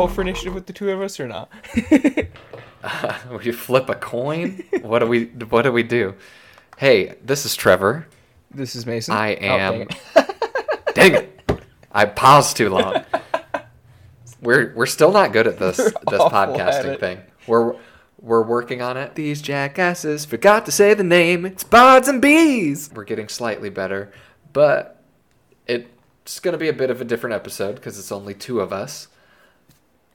roll for initiative with the two of us or not? We flip a coin? What do we do? Hey, this is Trevor. This is Mason. I am... Oh, dang it! I paused too long. We're still not good at this podcasting thing. We're working on it. These jackasses forgot to say the name. It's Bods and Bees. We're getting slightly better, but it's going to be a bit of a different episode because it's only two of us.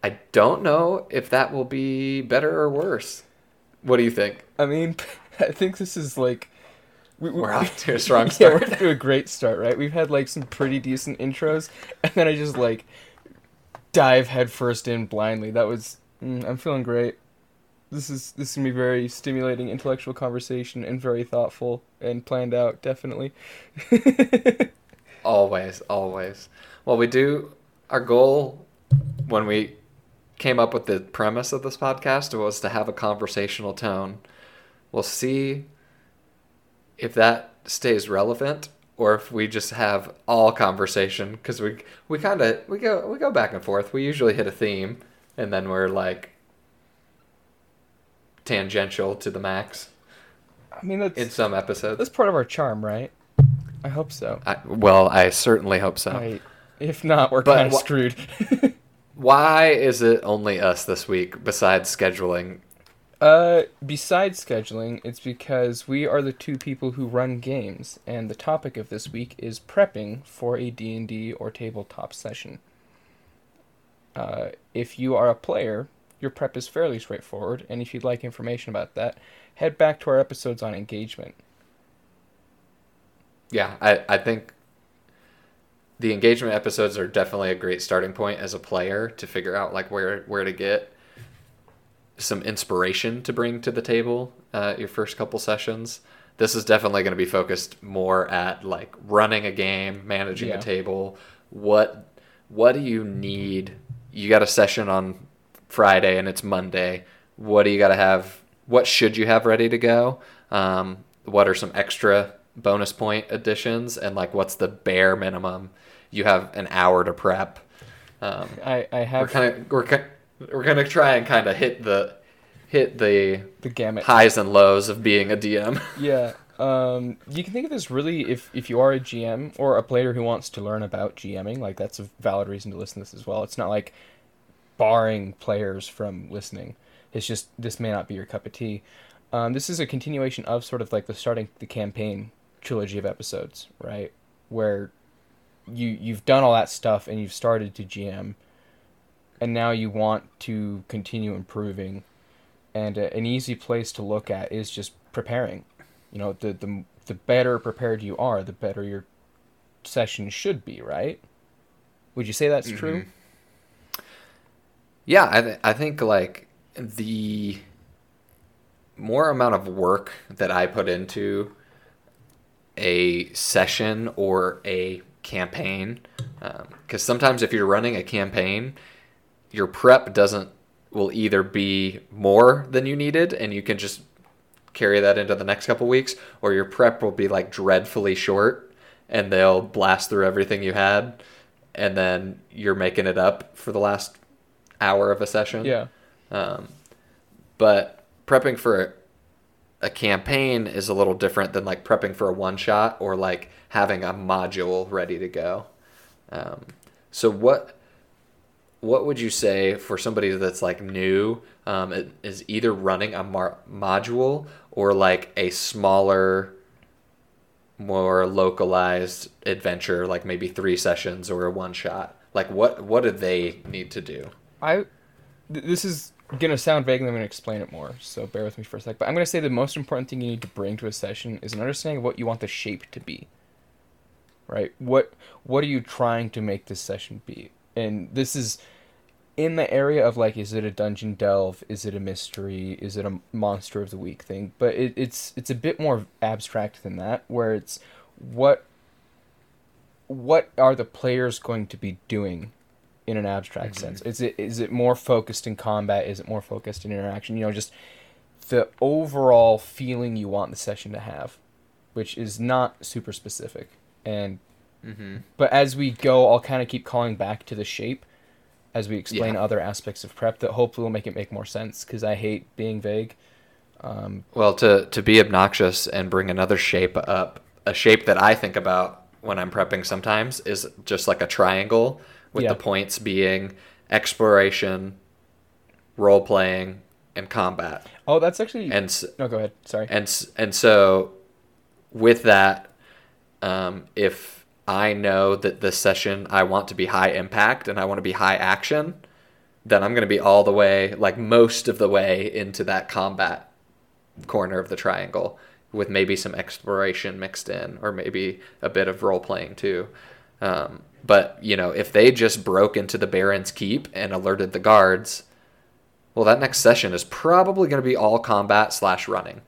I don't know if that will be better or worse. What do you think? I mean, I think this is like... We're off to a strong start. Yeah, we're off to a great start, right? We've had like some pretty decent intros, and then I just like dive headfirst in blindly. That was... I'm feeling great. This is going to be very stimulating intellectual conversation and very thoughtful and planned out, definitely. Always. Well, our goal when we came up with the premise of this podcast was to have a conversational tone. We'll see if that stays relevant or if we just have all conversation, because we go back and forth. We usually hit a theme and then we're like tangential to the max. I mean, that's in some episodes. That's part of our charm, right? I hope so. I certainly hope so. If not, we're kind of screwed. Why is it only us this week besides scheduling? Besides scheduling, it's because we are the two people who run games, and the topic of this week is prepping for a D&D or tabletop session. If you are a player, your prep is fairly straightforward, and if you'd like information about that, head back to our episodes on engagement. Yeah, I think the engagement episodes are definitely a great starting point as a player to figure out like where to get some inspiration to bring to the table your first couple sessions. This is definitely going to be focused more at like running a game, managing a table. What do you need? You got a session on Friday and it's Monday. What do you got to have? What should you have ready to go? What are some extra bonus point additions, and like what's the bare minimum? You have an hour to prep. We're gonna try and kind of hit the gamut, highs and lows of being a DM. Yeah, you can think of this really if you are a GM or a player who wants to learn about GMing. Like that's a valid reason to listen to this as well. It's not like barring players from listening. It's just this may not be your cup of tea. This is a continuation of sort of like the starting the campaign trilogy of episodes, right? Where you've done all that stuff and you've started to GM, and now you want to continue improving. And an easy place to look at is just preparing. You know, the better prepared you are, the better your session should be, right? Would you say that's true? Yeah, I think like the more amount of work that I put into a session or a campaign, because sometimes if you're running a campaign, your prep will either be more than you needed and you can just carry that into the next couple weeks, or your prep will be like dreadfully short and they'll blast through everything you had and then you're making it up for the last hour of a session. Yeah. But prepping for a campaign is a little different than like prepping for a one-shot or like having a module ready to go. So what would you say for somebody that's like new is either running a module or like a smaller, more localized adventure, like maybe 3 sessions or a one-shot? Like what do they need to do? This is gonna sound vague and I'm gonna explain it more, so bear with me for a sec, but I'm gonna say the most important thing you need to bring to a session is an understanding of what you want the shape to be, right? What are you trying to make this session be? And this is in the area of like, is it a dungeon delve, is it a mystery, is it a monster of the week thing? But it's a bit more abstract than that, where it's what are the players going to be doing in an abstract sense. Is it more focused in combat? Is it more focused in interaction? You know, just the overall feeling you want the session to have, which is not super specific. And but as we go, I'll kind of keep calling back to the shape as we explain other aspects of prep that hopefully will make it make more sense, because I hate being vague. Well, to be obnoxious and bring another shape up, a shape that I think about when I'm prepping sometimes is just like a triangle with the points being exploration, role-playing, and combat. Oh, that's actually... No, go ahead. Sorry. And so with that, if I know that this session I want to be high impact and I want to be high action, then I'm going to be all the way, like most of the way into that combat corner of the triangle with maybe some exploration mixed in or maybe a bit of role-playing too. But, you know, if they just broke into the Baron's Keep and alerted the guards... Well, that next session is probably going to be all combat / running.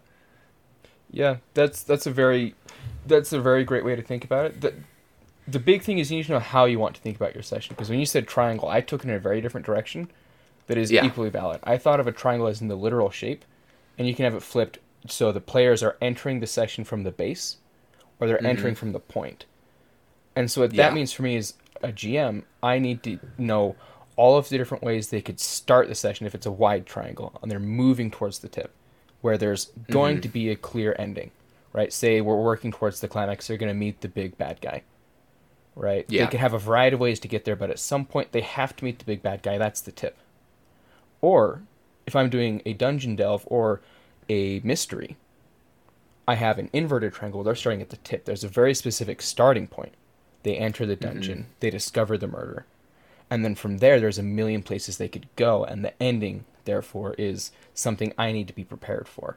Yeah, that's a very great way to think about it. The big thing is you need to know how you want to think about your session, because when you said triangle, I took it in a very different direction that is equally valid. I thought of a triangle as in the literal shape, and you can have it flipped so the players are entering the session from the base or they're entering from the point. And so what that means for me is a GM, I need to know all of the different ways they could start the session if it's a wide triangle and they're moving towards the tip where there's going to be a clear ending, right? Say we're working towards the climax, they're going to meet the big bad guy, right? Yeah. They could have a variety of ways to get there, but at some point they have to meet the big bad guy. That's the tip. Or if I'm doing a dungeon delve or a mystery, I have an inverted triangle. They're starting at the tip. There's a very specific starting point. They enter the dungeon. They discover the murder. And then from there, there's a million places they could go. And the ending, therefore, is something I need to be prepared for.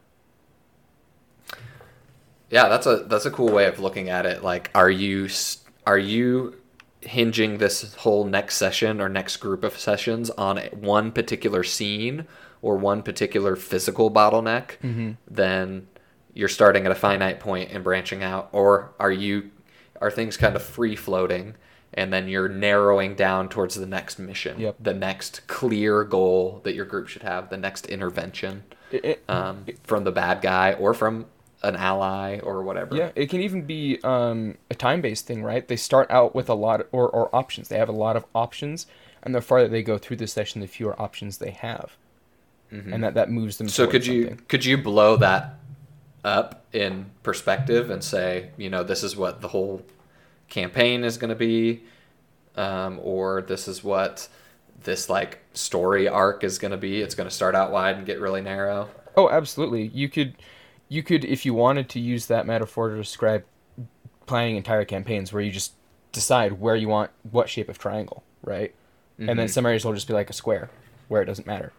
Yeah, that's a cool way of looking at it. Like, are you hinging this whole next session or next group of sessions on one particular scene or one particular physical bottleneck? Mm-hmm. Then you're starting at a finite point and branching out. Or are things kind of free-floating? And then you're narrowing down towards the next mission, the next clear goal that your group should have, the next intervention from the bad guy or from an ally or whatever. Yeah, it can even be a time-based thing, right? They start out with a lot or options. They have a lot of options, and the farther they go through the session, the fewer options they have. Mm-hmm. And that moves them so towards something. So could you blow that up in perspective and say, you know, this is what the whole... campaign is going to be, or this is what this like story arc is going to be. It's going to start out wide and get really narrow. Oh, absolutely. You could, if you wanted to use that metaphor to describe planning entire campaigns where you just decide where you want what shape of triangle, right? Mm-hmm. And then some areas will just be like a square where it doesn't matter.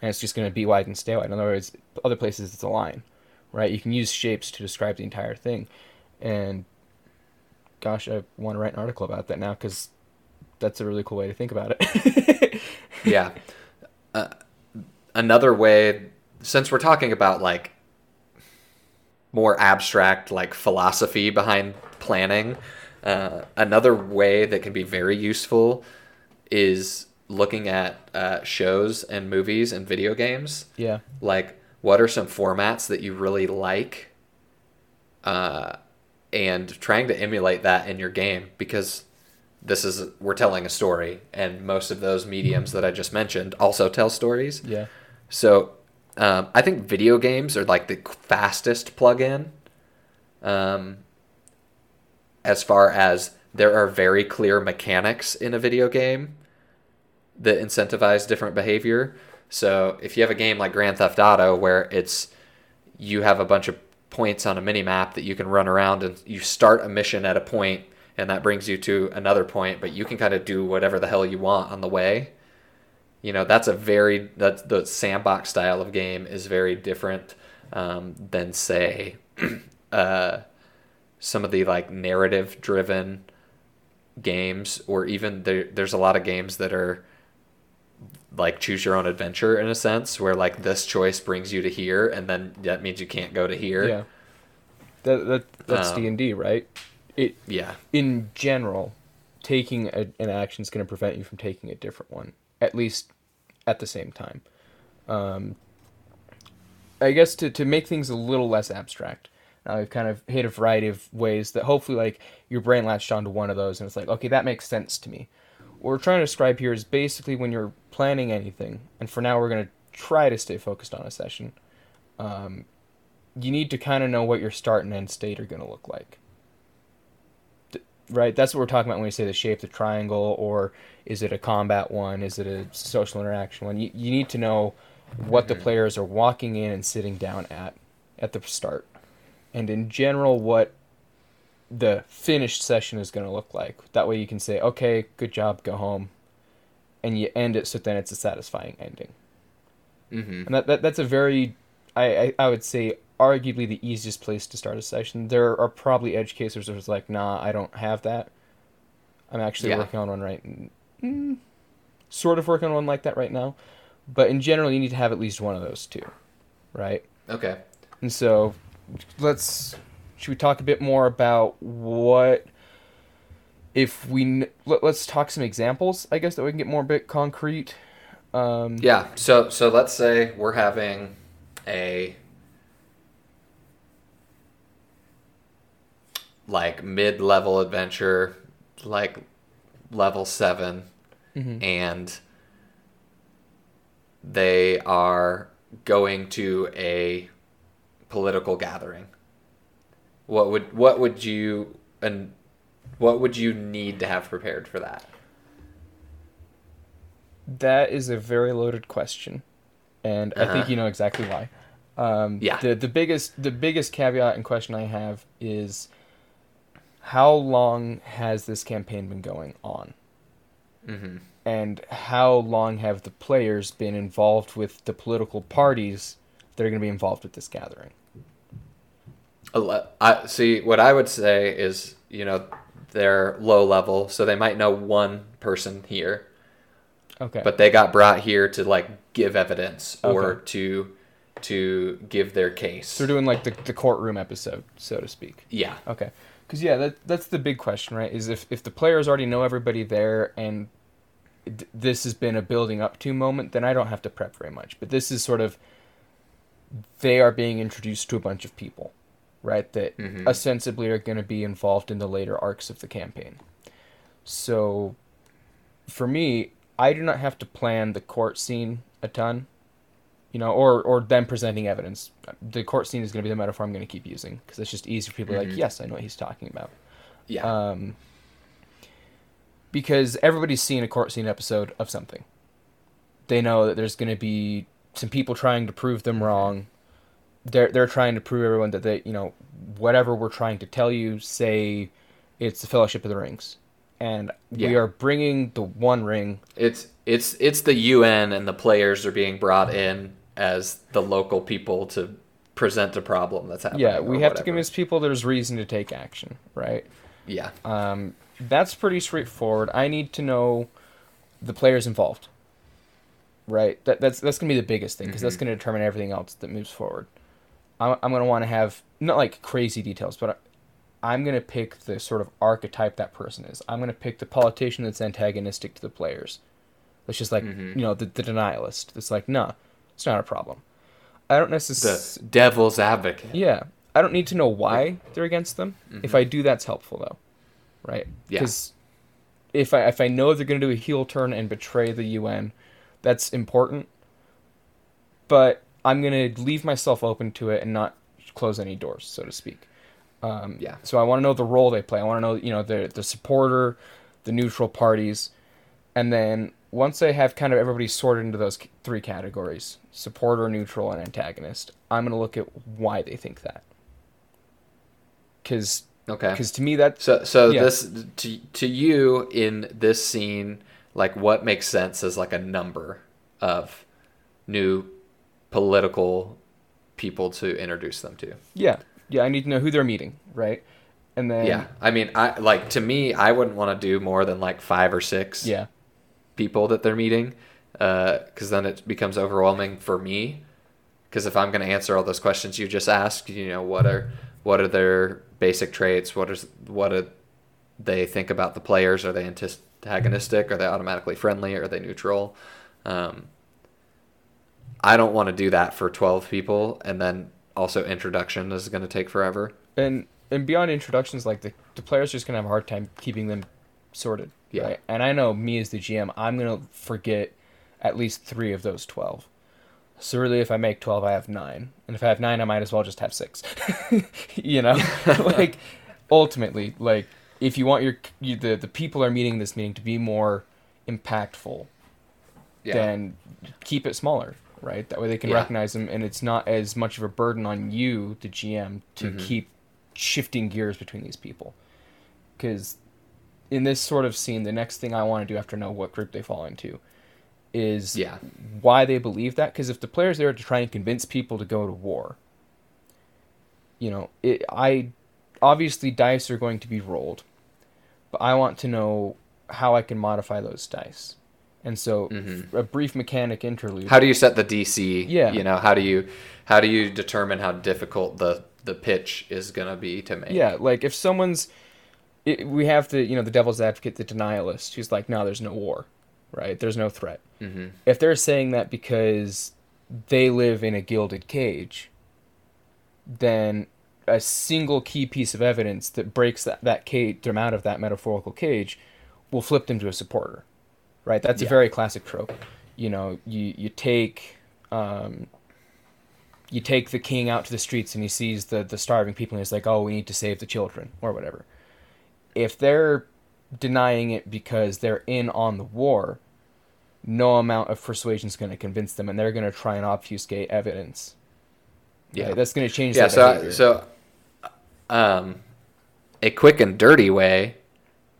And it's just going to be wide and stay wide. In other words, other places it's a line, right? You can use shapes to describe the entire thing. And gosh, I want to write an article about that now because that's a really cool way to think about it. Yeah. Another way, since we're talking about like more abstract like philosophy behind planning, another way that can be very useful is looking at shows and movies and video games. Yeah. Like, what are some formats that you really like? And trying to emulate that in your game, because we're telling a story, and most of those mediums that I just mentioned also tell stories. Yeah. So I think video games are like the fastest plug-in, as far as there are very clear mechanics in a video game that incentivize different behavior. So if you have a game like Grand Theft Auto where you have a bunch of points on a mini map that you can run around, and you start a mission at a point and that brings you to another point, but you can kind of do whatever the hell you want on the way. You know, that's the sandbox style of game is very different than say some of the like narrative driven games, or even there's a lot of games that are like choose your own adventure in a sense where like this choice brings you to here and then that means you can't go to here. Yeah. That's D&D, right? In general, taking an action is going to prevent you from taking a different one, at least at the same time. I guess to make things a little less abstract, we've kind of hit a variety of ways that hopefully like your brain latched onto one of those and it's like, okay, that makes sense to me. What we're trying to describe here is basically when you're planning anything, and for now we're going to try to stay focused on a session, you need to kind of know what your start and end state are going to look like. Right? That's what we're talking about when we say the shape, the triangle, or is it a combat one? Is it a social interaction one? You need to know what the players are walking in and sitting down at the start. And in general, what the finished session is going to look like. That way you can say, okay, good job, go home. And you end it, so then it's a satisfying ending. Mm-hmm. And that's a very, I would say, arguably the easiest place to start a session. There are probably edge casers who's like, nah, I don't have that. I'm actually working on one sort of working on one like that right now. But in general, you need to have at least one of those two, right? Okay. And so should we talk a bit more about let's talk some examples, I guess, that we can get more a bit concrete. So let's say we're having a mid-level adventure, level 7, and they are going to a political gathering. What would you need to have prepared for that? That is a very loaded question, and I think you know exactly why. The biggest caveat and question I have is, how long has this campaign been going on? Mm-hmm. And how long have the players been involved with the political parties that are going to be involved with this gathering? See, what I would say is, they're low level, so they might know one person here. Okay. But they got brought here to give evidence or to give their case. So they're doing the courtroom episode, so to speak. Yeah. Okay. Because, that's the big question, right? Is if the players already know everybody there and this has been a building up to moment, then I don't have to prep very much. But this is sort of, they are being introduced to a bunch of people, right? That ostensibly are going to be involved in the later arcs of the campaign. So, for me, I do not have to plan the court scene a ton, or them presenting evidence. The court scene is going to be the metaphor I'm going to keep using, because it's just easy for people to be like, yes, I know what he's talking about. Yeah. Because everybody's seen a court scene episode of something. They know that there's going to be some people trying to prove them wrong. They're trying to prove everyone that they, whatever we're trying to tell you, say it's the Fellowship of the Rings. And we are bringing the One Ring. It's the UN, and the players are being brought in as the local people to present a problem that's happening. Yeah, we have to convince people there's reason to take action, right? Yeah. That's pretty straightforward. I need to know the players involved, right? That's going to be the biggest thing, because that's going to determine everything else that moves forward. I'm going to want to have, not crazy details, but I'm going to pick the sort of archetype that person is. I'm going to pick the politician that's antagonistic to the players. That's just the denialist. That's nah, it's not a problem. I don't necessarily... The devil's advocate. Yeah. I don't need to know why they're against them. Mm-hmm. If I do, that's helpful, though. Right? Yeah. Because if I know they're going to do a heel turn and betray the UN, that's important. But I'm going to leave myself open to it and not close any doors, so to speak. So I want to know the role they play. I want to know, the supporter, the neutral parties. And then once I have kind of everybody sorted into those three categories, supporter, neutral, and antagonist, I'm going to look at why they think that. Because to me that... So this, to you in this scene, what makes sense is a number of new political people to introduce them to. Yeah. Yeah, I need to know who they're meeting, right? And then to me, I wouldn't want to do more than 5 or 6 people that they're meeting, because then it becomes overwhelming for me. Because if I'm going to answer all those questions you just asked, what are their basic traits? What do they think about the players? Are they antagonistic? Are they automatically friendly? Are they neutral? I don't want to do that for 12 people, and then. Also, introduction is going to take forever. And beyond introductions, the players are just going to have a hard time keeping them sorted. Yeah. Right? And I know me as the GM, I'm going to forget at least 3 of those 12. So really, if I make 12, I have 9. And if I have 9, I might as well just have 6. You know? Like, ultimately, like, if you want the people are meeting this meeting to be more impactful, then keep it smaller, right? That way they can recognize them, and it's not as much of a burden on you, the GM, to keep shifting gears between these people. Because in this sort of scene, the next thing I want to do after know what group they fall into is why they believe that. Because if the player's there to try and convince people to go to war, you know, obviously dice are going to be rolled, but I want to know how I can modify those dice. And so a brief mechanic interlude. How do you set the DC? Yeah. You know, how do you determine how difficult the pitch is going to be to make? Yeah, like if someone's... we have the, you know, the devil's advocate, the denialist, who's like, no, there's no war, right? There's no threat. Mm-hmm. If they're saying that because they live in a gilded cage, then a single key piece of evidence that breaks that cage, them out of that metaphorical cage, will flip them to a supporter, right? That's a very classic trope. You know, you take the king out to the streets and he sees the starving people and he's like, oh, we need to save the children or whatever. If they're denying it because they're in on the war, no amount of persuasion is going to convince them, and they're going to try and obfuscate evidence. Yeah, right? That's going to change their behavior. So, a quick and dirty way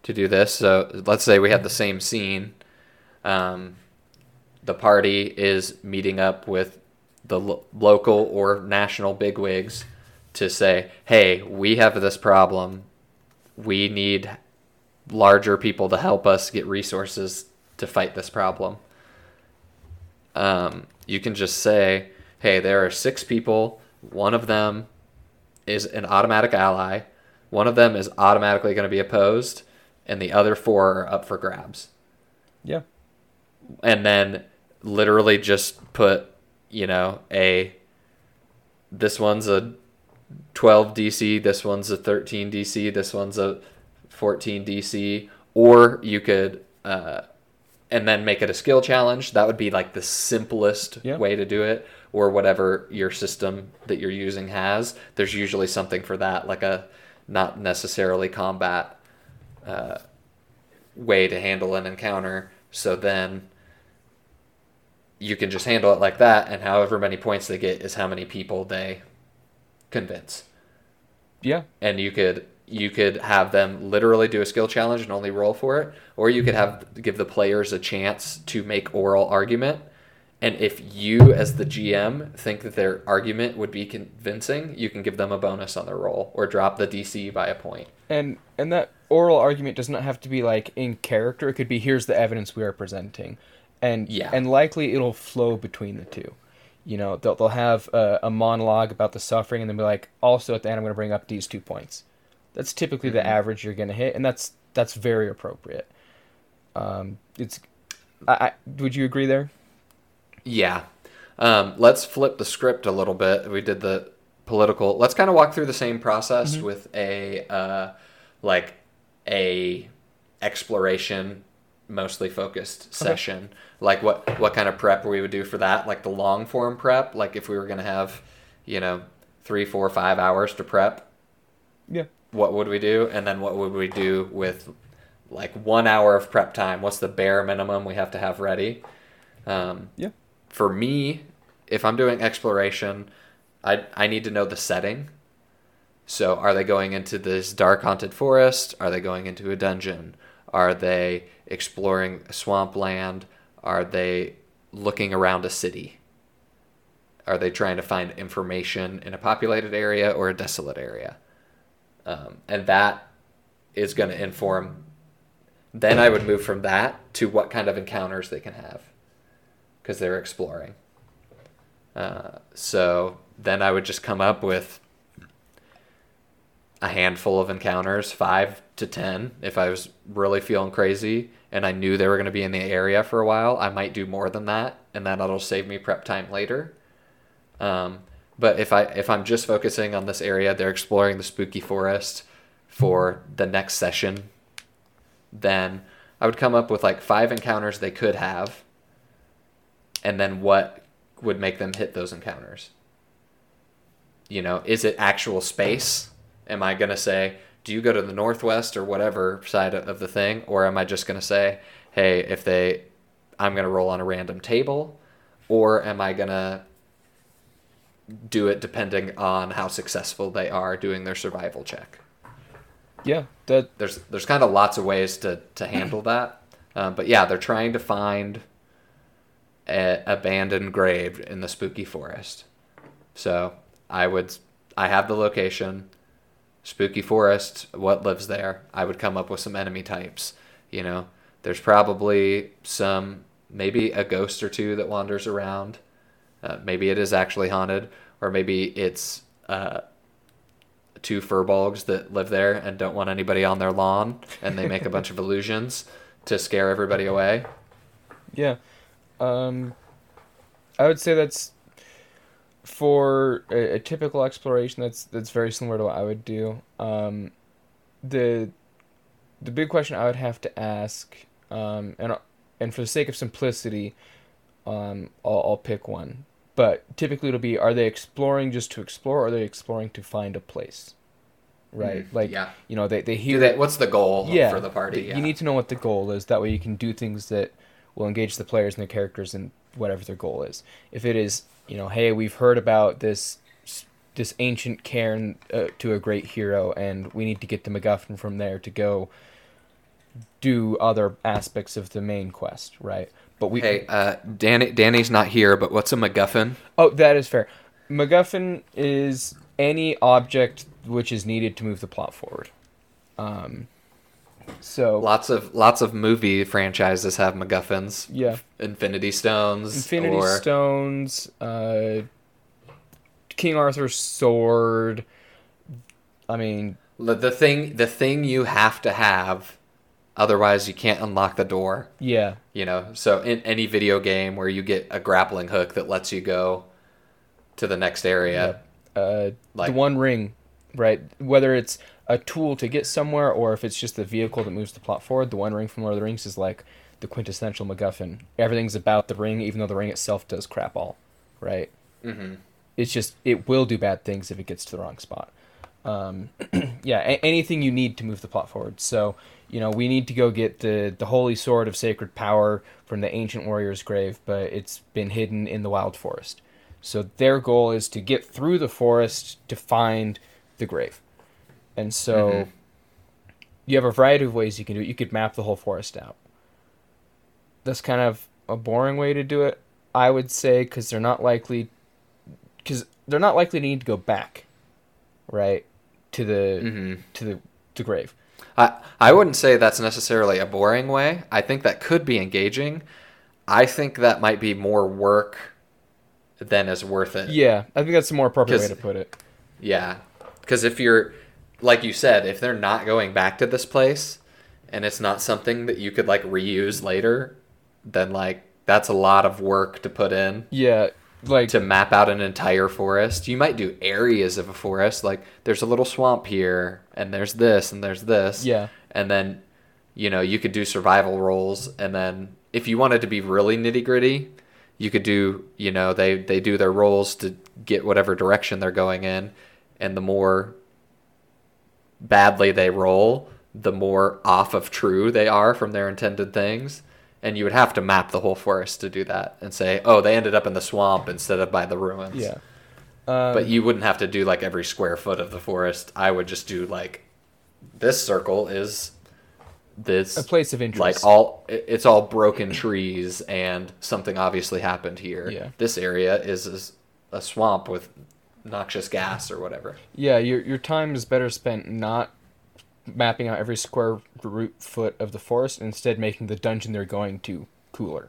to do this. So, let's say we had the same scene. The party is meeting up with the local or national bigwigs to say, "Hey, we have this problem. We need larger people to help us get resources to fight this problem." You can just say, hey, there are 6 people. One of them is an automatic ally. One of them is automatically going to be opposed. And the other 4 are up for grabs. Yeah. And then literally just put, you know, this one's a 12 DC, this one's a 13 DC, this one's a 14 DC, or you could, and then make it a skill challenge. That would be like the simplest way to do it, or whatever your system that you're using has. There's usually something for that, like a not necessarily combat way to handle an encounter. So then you can just handle it like that, and however many points they get is how many people they convince. Yeah. And you could have them literally do a skill challenge and only roll for it, or you could give the players a chance to make oral argument. And if you as the GM think that their argument would be convincing, you can give them a bonus on their roll or drop the DC by a point. And that oral argument does not have to be like in character. It could be, here's the evidence we are presenting. And likely it'll flow between the two. You know, they'll have a monologue about the suffering and then be like, also at the end, I'm going to bring up these 2 points. That's typically the average you're going to hit, and that's very appropriate. Would you agree there? Yeah. Let's flip the script a little bit. We did the political. Let's kind of walk through the same process with a exploration mostly focused session. Okay. Like what kind of prep we would do for that, like the long form prep, like if we were going to have, you know, 3, 4, 5 hours to prep, what would we do? And then what would we do with like 1 hour of prep time? What's the bare minimum we have to have ready? For me, if I'm doing exploration, I need to know the setting. So are they going into this dark haunted forest? Are they going into a dungeon? Are they exploring swampland? Are they looking around a city? Are they trying to find information in a populated area or a desolate area? And that is going to inform. Then I would move from that to what kind of encounters they can have because they're exploring. So then I would just come up with a handful of encounters, 5 to 10. If I was really feeling crazy and I knew they were going to be in the area for a while, I might do more than that, and that'll save me prep time later. But if I'm just focusing on this area, they're exploring the spooky forest for the next session, then I would come up with like 5 encounters they could have, and then what would make them hit those encounters. You know, is it actual space? Am I going to say, do you go to the northwest or whatever side of the thing? Or am I just going to say, hey, I'm going to roll on a random table? Or am I going to do it depending on how successful they are doing their survival check? Yeah. There's kind of lots of ways to handle that. But yeah, they're trying to find an abandoned grave in the spooky forest. So I have the location, spooky forest, what lives there. I would come up with some enemy types. You know, there's probably maybe a ghost or two that wanders around. Maybe it is actually haunted, or maybe it's 2 furballs that live there and don't want anybody on their lawn, and they make a bunch of illusions to scare everybody away. Yeah. I would say that's, for a typical exploration, that's very similar to what I would do. The big question I would have to ask, and for the sake of simplicity, I'll pick one. But typically it'll be, are they exploring just to explore, or are they exploring to find a place? Right? Like, yeah. You know, they hear... what's the goal for the party? You need to know what the goal is. That way you can do things that will engage the players and the characters in whatever their goal is. If it is, you know, hey, we've heard about this ancient cairn to a great hero, and we need to get the MacGuffin from there to go do other aspects of the main quest, right? But Danny's not here, but what's a MacGuffin? Oh, that is fair. MacGuffin is any object which is needed to move the plot forward. So lots of movie franchises have MacGuffins. Yeah. Infinity Stones, King Arthur's sword. I mean, the thing you have to have, otherwise you can't unlock the door. Yeah. You know, so in any video game where you get a grappling hook that lets you go to the next area, yeah. The One Ring, right? Whether it's a tool to get somewhere, or if it's just the vehicle that moves the plot forward, the One Ring from Lord of the Rings is like the quintessential MacGuffin. Everything's about the ring, even though the ring itself does crap all, right? Mm-hmm. It's just, it will do bad things if it gets to the wrong spot. Anything you need to move the plot forward. So, you know, we need to go get the holy sword of sacred power from the ancient warrior's grave, but it's been hidden in the wild forest. So their goal is to get through the forest to find the grave. And so mm-hmm. You have a variety of ways you can do it. You could map the whole forest out. That's kind of a boring way to do it, I would say, because they're not likely to need to go back, right, to the grave. I wouldn't say that's necessarily a boring way. I think that could be engaging. I think that might be more work than is worth it. Yeah, I think that's a more appropriate way to put it. Yeah, because if you're... Like you said, if they're not going back to this place and it's not something that you could, like, reuse later, then, like, that's a lot of work to put in. Yeah, like... To map out an entire forest. You might do areas of a forest. Like, there's a little swamp here, and there's this, and there's this. Yeah. And then, you know, you could do survival rolls. And then if you wanted to be really nitty-gritty, you could do, you know, they do their rolls to get whatever direction they're going in. And the more... badly they roll, the more off of true they are from their intended things, and you would have to map the whole forest to do that and say, oh, they ended up in the swamp instead of by the ruins. Yeah, but you wouldn't have to do like every square foot of the forest. I would just do like, this circle is this a place of interest, like it's all broken trees and something obviously happened here. Yeah. This area is a swamp with noxious gas or whatever. Yeah, your time is better spent not mapping out every square root foot of the forest, instead making the dungeon they're going to cooler,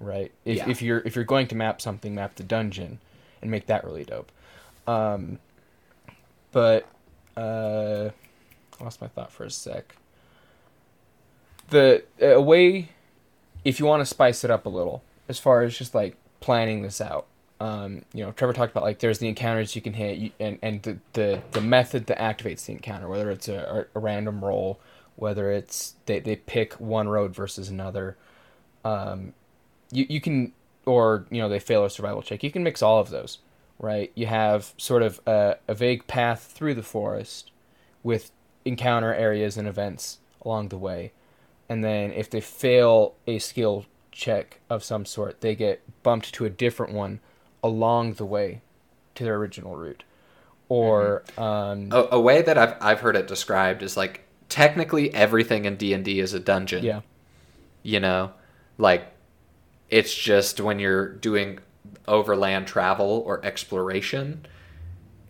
right? If you're going to map something, map the dungeon and make that really dope. But I lost my thought for a sec. A way, if you want to spice it up a little, as far as just like planning this out. You know, Trevor talked about, like, there's the encounters you can hit, and the method that activates the encounter, whether it's a random roll whether it's they pick one road versus another. You can, or, you know, they fail a survival check. You can mix all of those, right? You have sort of a vague path through the forest with encounter areas and events along the way. And then if they fail a skill check of some sort, they get bumped to a different one along the way to their original route. Or a way that I've heard it described is, like, technically everything in D&D is a dungeon. Yeah. You know, like, it's just when you're doing overland travel or exploration,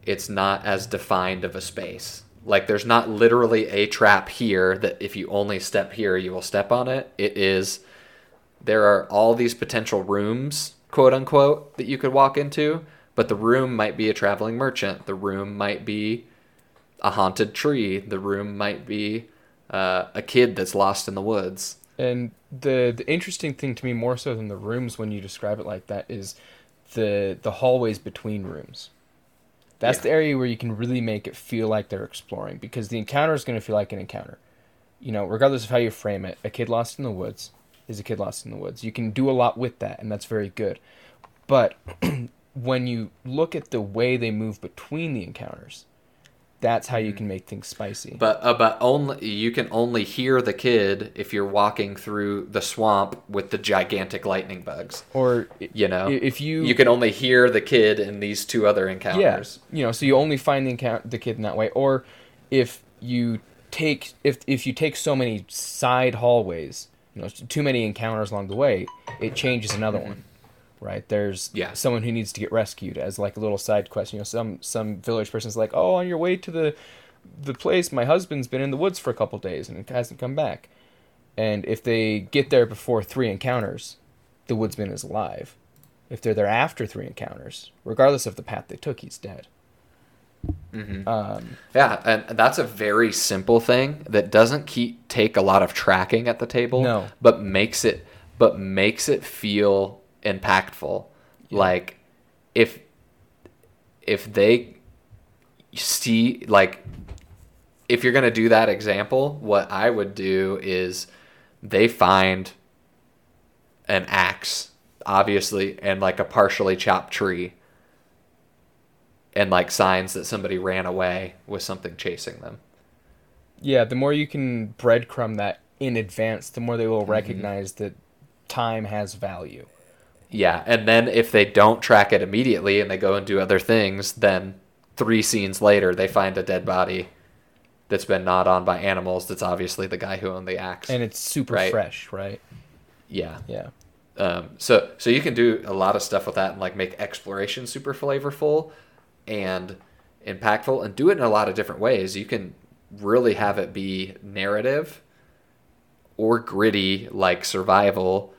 it's not as defined of a space. Like, there's not literally a trap here that if you only step here, you will step on it. It is, there are all these potential rooms, quote unquote, that you could walk into, but the room might be a traveling merchant. The room might be a haunted tree. The room might be a kid that's lost in the woods. And the interesting thing to me, more so than the rooms when you describe it like that, is the hallways between rooms. That's the area where you can really make it feel like they're exploring, because the encounter is going to feel like an encounter. You know, regardless of how you frame it, a kid lost in the woods is a kid lost in the woods. You can do a lot with that, and that's very good. But when you look at the way they move between the encounters, that's how you can make things spicy. But only you can only hear the kid if you're walking through the swamp with the gigantic lightning bugs. Or, you know, if you can only hear the kid in these two other encounters. Yeah, you know, so you only find the kid in that way. Or if you take so many side hallways, you know, too many encounters along the way, it changes another one. Right, there's someone who needs to get rescued as, like, a little side quest. You know, some village person's like, oh, on your way to the place, my husband's been in the woods for a couple days and hasn't come back. And if they get there before 3 encounters, the woodsman is alive. If they're there after 3 encounters, regardless of the path they took, he's dead. Mm-hmm. And that's a very simple thing that doesn't take a lot of tracking at the table, but makes it feel impactful. Like, if they see, like, if you're going to do that example, what I would do is they find an axe, obviously, and, like, a partially chopped tree, and, like, signs that somebody ran away with something chasing them. Yeah, the more you can breadcrumb that in advance, the more they will recognize that time has value. Yeah, and then if they don't track it immediately and they go and do other things, then 3 scenes later they find a dead body that's been gnawed on by animals that's obviously the guy who owned the axe. And it's super fresh, right? Yeah. Yeah. So you can do a lot of stuff with that and, like, make exploration super flavorful and impactful, and do it in a lot of different ways. You can really have it be narrative or gritty, like survival.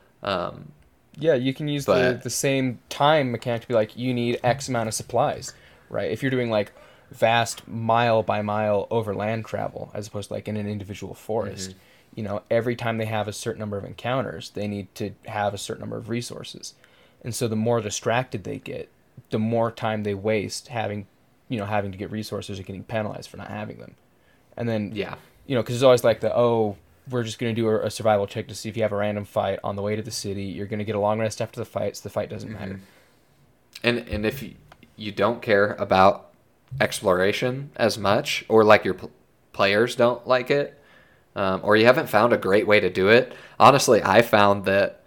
Yeah, you can use the same time mechanic to be like, you need X amount of supplies, right? If you're doing, like, vast mile-by-mile overland travel, as opposed to, like, in an individual forest, you know, every time they have a certain number of encounters, they need to have a certain number of resources. And so the more distracted they get, the more time they waste having to get resources or getting penalized for not having them. And then, you know, because it's always like we're just going to do a survival check to see if you have a random fight on the way to the city. You're going to get a long rest after the fight, so the fight doesn't matter. And if you don't care about exploration as much, or, like, your players don't like it, or you haven't found a great way to do it, honestly, I found that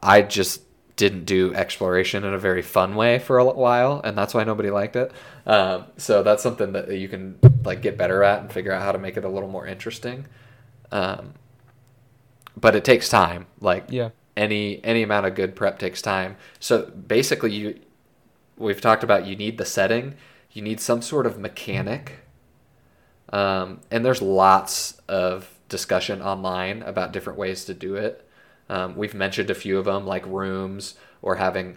I just didn't do exploration in a very fun way for a while, and that's why nobody liked it. So that's something that you can, like, get better at and figure out how to make it a little more interesting. But it takes time. Like, any amount of good prep takes time. So basically, we've talked about, you need the setting, you need some sort of mechanic, and there's lots of discussion online about different ways to do it. We've mentioned a few of them, like rooms, or having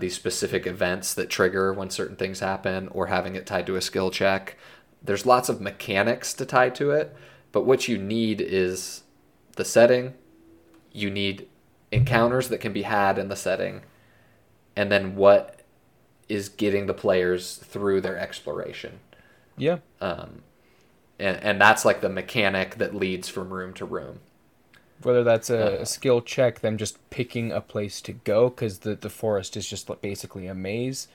these specific events that trigger when certain things happen, or having it tied to a skill check. There's lots of mechanics to tie to it. But what you need is the setting, you need encounters that can be had in the setting, and then what is getting the players through their exploration. Yeah. And that's like the mechanic that leads from room to room. Whether that's a skill check, them just picking a place to go, because the forest is just basically a maze.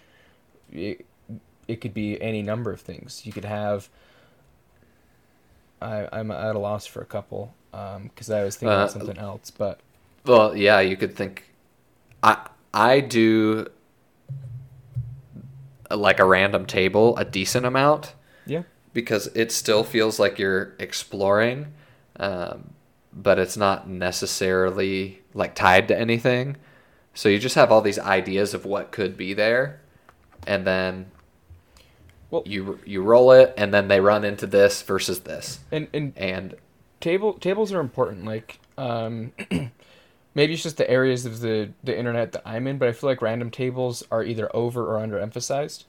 It could be any number of things. You could have... I'm at a loss for a couple, because I was thinking of something else, but... Well, yeah, you could think... I do, like, a random table a decent amount. Yeah. Because it still feels like you're exploring, but it's not necessarily like tied to anything. So you just have all these ideas of what could be there, and then you roll it, and then they run into this versus this. And tables are important. Like maybe it's just the areas of the internet that I'm in, but I feel like random tables are either over or underemphasized,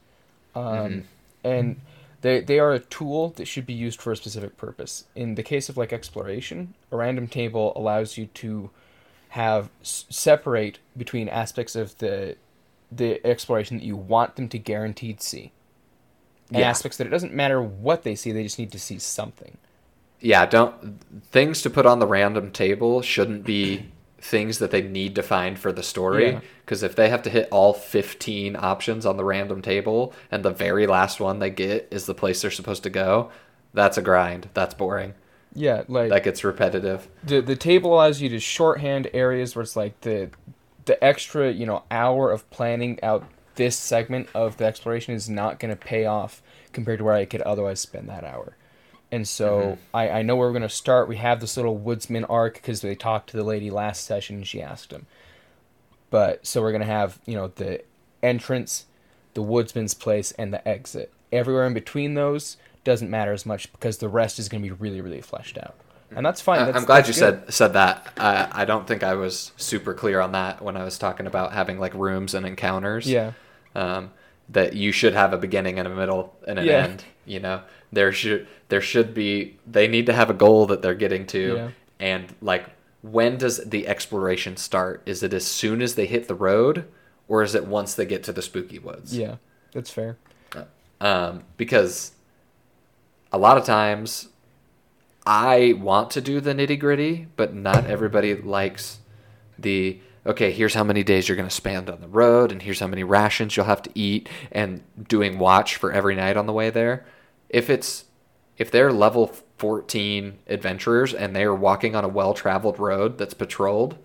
and They are a tool that should be used for a specific purpose. In the case of like exploration, a random table allows you to have separate between aspects of the exploration that you want them to guaranteed see, and aspects that it doesn't matter what they see, they just need to see something. Yeah, things to put on the random table shouldn't be things that they need to find for the story, because if they have to hit all 15 options on the random table and the very last one they get is the place they're supposed to go, that's a grind. That's boring. Yeah, like that gets repetitive. The table allows you to shorthand areas where it's like the extra, hour of planning out this segment of the exploration is not going to pay off compared to where I could otherwise spend that hour. And so I know where we're going to start. We have this little woodsman arc because they talked to the lady last session and she asked him. But so we're going to have, the entrance, the woodsman's place, and the exit. Everywhere in between those doesn't matter as much because the rest is going to be really, really fleshed out. And that's fine. I'm glad you said that. I don't think I was super clear on that when I was talking about having like rooms and encounters. Yeah. That you should have a beginning and a middle and an end, There should be, they need to have a goal that they're getting to. Yeah. And like, when does the exploration start? Is it as soon as they hit the road, or is it once they get to the spooky woods? Yeah, that's fair. Because a lot of times I want to do the nitty gritty, but not everybody likes the, okay, here's how many days you're going to spend on the road, and here's how many rations you'll have to eat, and doing watch for every night on the way there. If they're level 14 adventurers and they are walking on a well-traveled road that's patrolled,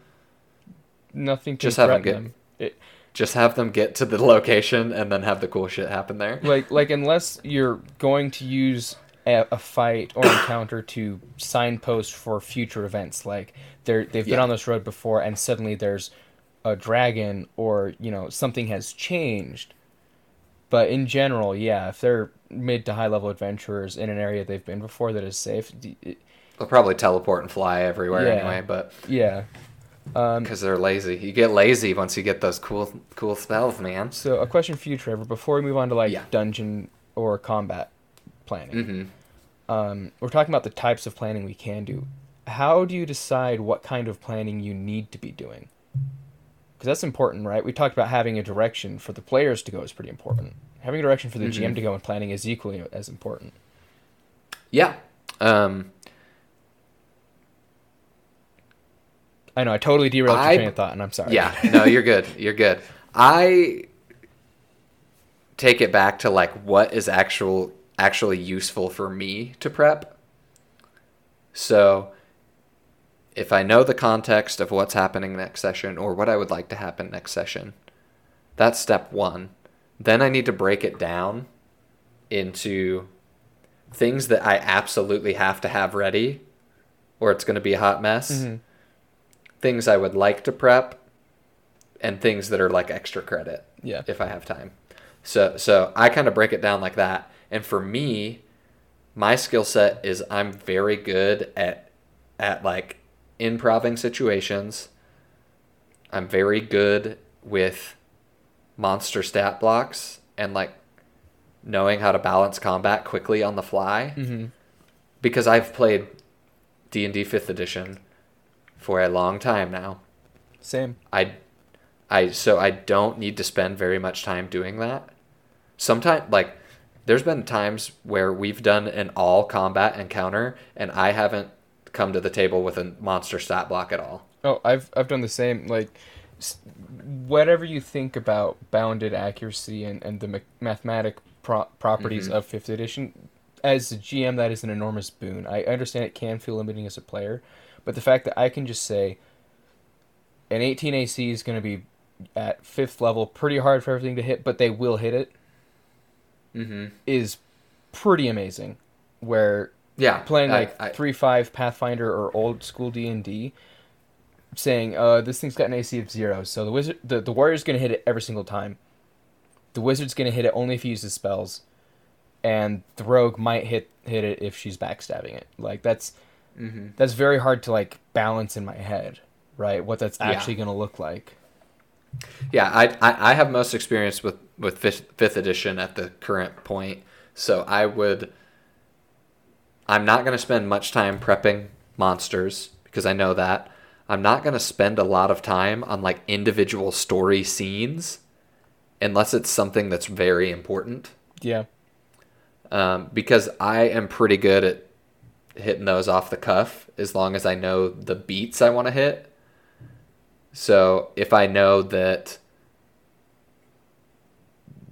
nothing to threaten them. Just have them get to the location and then have the cool shit happen there. Like unless you're going to use a fight or encounter to signpost for future events, like they've been on this road before and suddenly there's a dragon or something has changed. But in general, if they're mid to high level adventurers in an area they've been before that is safe, they'll probably teleport and fly everywhere anyway. But because they're lazy. You get lazy once you get those cool spells, man. So a question for you, Trevor, before we move on to dungeon or combat planning. We're talking about the types of planning we can do. How do you decide what kind of planning you need to be doing? Because that's important, right? We talked about having a direction for the players to go is pretty important. Having a direction for the GM to go and planning is equally as important. Yeah. I know, I totally derailed your train of thought, and I'm sorry. Yeah, no, you're good. You're good. I take it back to, what is actually useful for me to prep. So if I know the context of what's happening next session or what I would like to happen next session, that's step one. Then I need to break it down into things that I absolutely have to have ready or it's going to be a hot mess, things I would like to prep, and things that are extra credit if I have time. So I kind of break it down like that. And for me, my skill set is I'm very good at improving situations. I'm very good with monster stat blocks and knowing how to balance combat quickly on the fly, because I've played D&D 5th edition for a long time now. Same. I don't need to spend very much time doing that. Sometimes There's been times where we've done an all combat encounter and I haven't come to the table with a monster stat block at all. Oh, I've done the same. Like, whatever you think about bounded accuracy and the mathematical properties mm-hmm. of 5th edition, as a GM, that is an enormous boon. I understand it can feel limiting as a player, but the fact that I can just say an 18 AC is going to be at 5th level, pretty hard for everything to hit, but they will hit it, mm-hmm. is pretty amazing. Where playing like 3.5 Pathfinder or old school D&D, saying, this thing's got an AC of 0, so the warrior's going to hit it every single time. The wizard's going to hit it only if he uses spells, and the rogue might hit it if she's backstabbing it. Like, that's very hard to, like, balance in my head, right? What that's actually going to look like. Yeah, I have most experience with 5th edition at the current point, so I'm not going to spend much time prepping monsters, because I know that. I'm not going to spend a lot of time on, like, individual story scenes, unless it's something that's very important. Yeah. Because I am pretty good at hitting those off the cuff as long as I know the beats I want to hit. So if I know that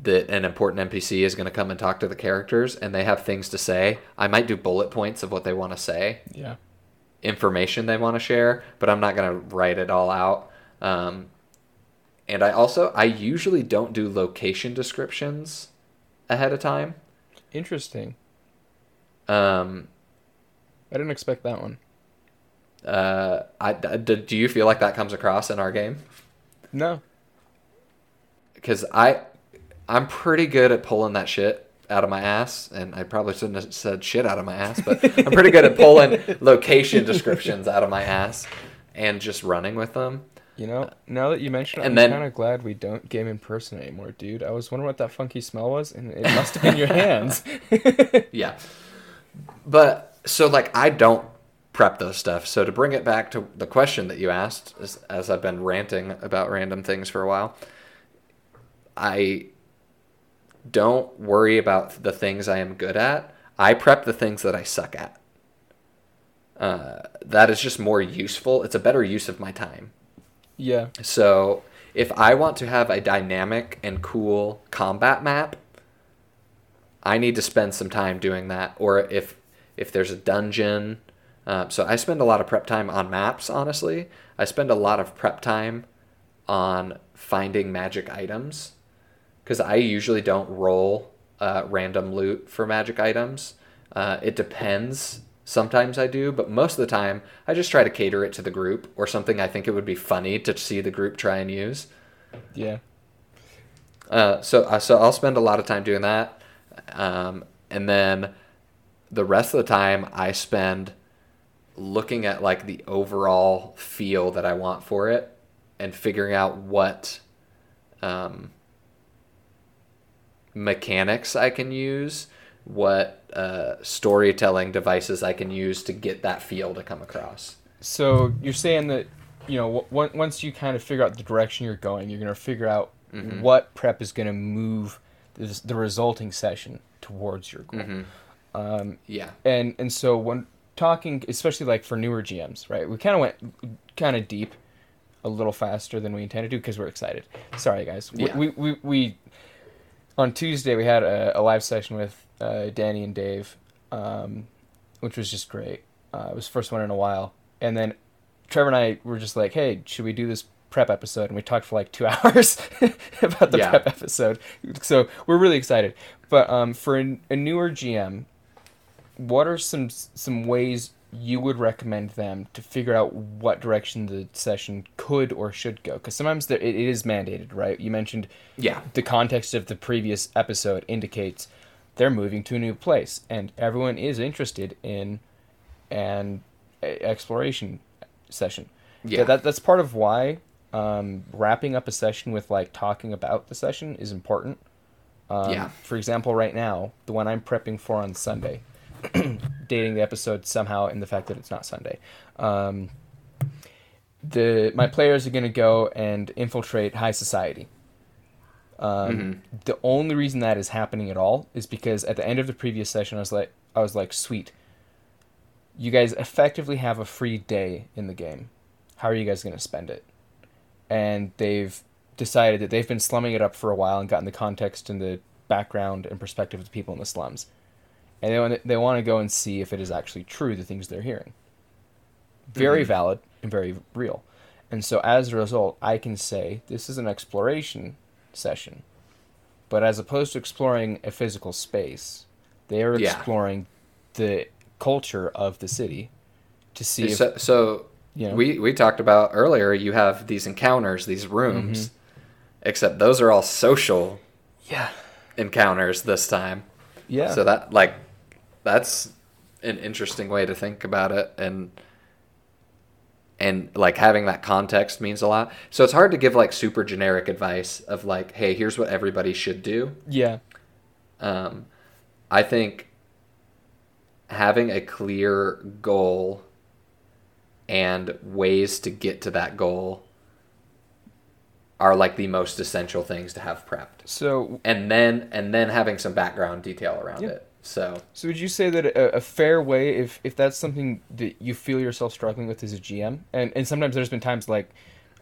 an important NPC is going to come and talk to the characters and they have things to say, I might do bullet points of what they want to say. Yeah. Information they want to share, but I'm not going to write it all out. And I usually don't do location descriptions ahead of time. Interesting. I didn't expect that one. Do you feel like that comes across in our game? No. Because I'm pretty good at pulling that shit out of my ass, and I probably shouldn't have said shit out of my ass, but I'm pretty good at pulling location descriptions out of my ass and just running with them. You know, now that you mention it, I'm kind of glad we don't game in person anymore, dude. I was wondering what that funky smell was, and it must have been your hands. Yeah. But, so, like, I don't prep those stuff. So to bring it back to the question that you asked, as I've been ranting about random things for a while, I don't worry about the things I am good at. I prep the things that I suck at. That is just more useful. It's a better use of my time. Yeah. So if I want to have a dynamic and cool combat map, I need to spend some time doing that. Or if there's a dungeon. So I spend a lot of prep time on maps, honestly. I spend a lot of prep time on finding magic items, because I usually don't roll random loot for magic items. It depends. Sometimes I do, but most of the time, I just try to cater it to the group or something I think it would be funny to see the group try and use. Yeah. So I'll spend a lot of time doing that. And then the rest of the time, I spend looking at, like, the overall feel that I want for it and figuring out what mechanics I can use, what storytelling devices I can use to get that feel to come across. So you're saying that, you know, once you kind of figure out the direction you're going, you're going to figure out mm-hmm. what prep is going to move the resulting session towards your goal. Mm-hmm. And so when talking, especially like for newer GMs, right? We kind of went deep, a little faster than we intended to because we're excited. Sorry, guys. Yeah. We on Tuesday we had a live session with Danny and Dave, which was just great. It was the first one in a while. And then Trevor and I were just like, hey, should we do this prep episode? And we talked for like 2 hours about the prep episode. So we're really excited. But for a newer GM, what are some ways you would recommend them to figure out what direction the session could or should go? Because sometimes it is mandated, right? You mentioned the context of the previous episode indicates they're moving to a new place, and everyone is interested in an exploration session. Yeah, so that's part of why wrapping up a session with, like, talking about the session is important. For example, right now, the one I'm prepping for on Sunday, dating the episode somehow in the fact that it's not Sunday. My players are going to go and infiltrate high society. The only reason that is happening at all is because at the end of the previous session, I was like, sweet. You guys effectively have a free day in the game. How are you guys going to spend it? And they've decided that they've been slumming it up for a while and gotten the context and the background and perspective of the people in the slums. And they want to go and see if it is actually true, the things they're hearing. Very valid and very real. And so as a result, I can say this is an exploration session. But as opposed to exploring a physical space, they are exploring the culture of the city to see if... So you know, we talked about earlier, you have these encounters, these rooms, except those are all social encounters this time. Yeah. So that, like, that's an interesting way to think about it. And like having that context means a lot. So it's hard to give like super generic advice of like, hey, here's what everybody should do. Yeah. I think having a clear goal and ways to get to that goal are like the most essential things to have prepped. So and then having some background detail around it. So would you say that a fair way, if that's something that you feel yourself struggling with as a GM, and sometimes there's been times like,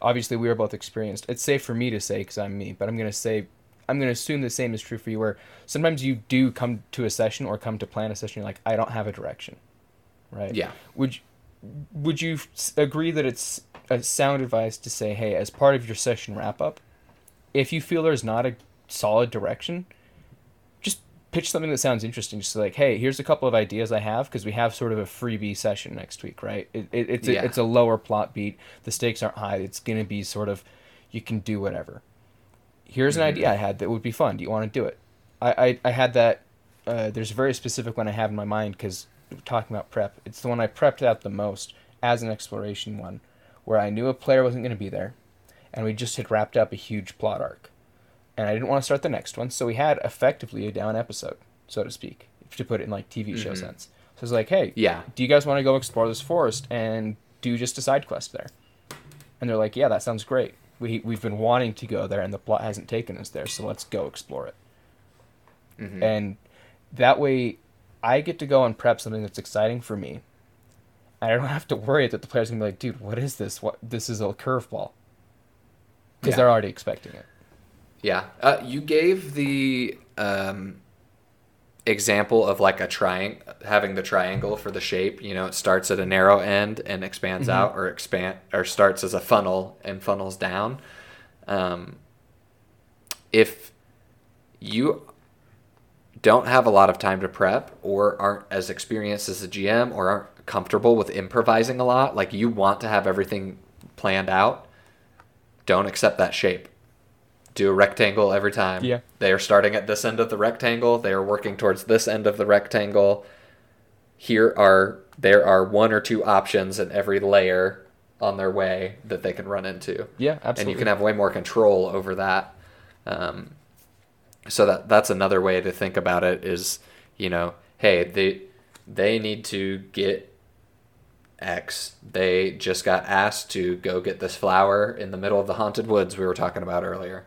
obviously we are both experienced. It's safe for me to say because I'm me, but I'm going to assume the same is true for you where sometimes you do come to a session or come to plan a session, you're like, I don't have a direction, right? Yeah. Would you agree that it's a sound advice to say, hey, as part of your session wrap-up, if you feel there's not a solid direction, just pitch something that sounds interesting. Just like, hey, here's a couple of ideas I have, because we have sort of a freebie session next week, right? It's a lower plot beat. The stakes aren't high. It's going to be sort of, you can do whatever. Here's an idea I had that would be fun. Do you want to do it? I had that. There's a very specific one I have in my mind, because talking about prep, it's the one I prepped out the most as an exploration one, where I knew a player wasn't going to be there, and we just had wrapped up a huge plot arc. And I didn't want to start the next one, so we had effectively a down episode, so to speak, to put it in like TV show sense. So it's like, hey, do you guys want to go explore this forest and do just a side quest there? And they're like, yeah, that sounds great. We've been wanting to go there, and the plot hasn't taken us there, so let's go explore it. And that way, I get to go and prep something that's exciting for me. I don't have to worry that the player's going to be like, dude, what is this? This is a curveball. Because they're already expecting it. Yeah. You gave the example of like a triangle, having the triangle for the shape. You know, it starts at a narrow end and expands out, or starts as a funnel and funnels down. If you don't have a lot of time to prep, or aren't as experienced as a GM, or aren't comfortable with improvising a lot, like you want to have everything planned out, don't accept that shape. Do a rectangle every time. Yeah. They are starting at this end of the rectangle. They are working towards this end of the rectangle. There are one or two options in every layer on their way that they can run into. Yeah, absolutely. And you can have way more control over that. So that's another way to think about it is, you know, hey, they need to get X. They just got asked to go get this flower in the middle of the haunted woods we were talking about earlier.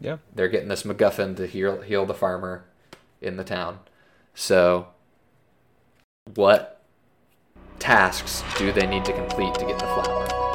Yeah. They're getting this MacGuffin to heal the farmer in the town. So what tasks do they need to complete to get the flower?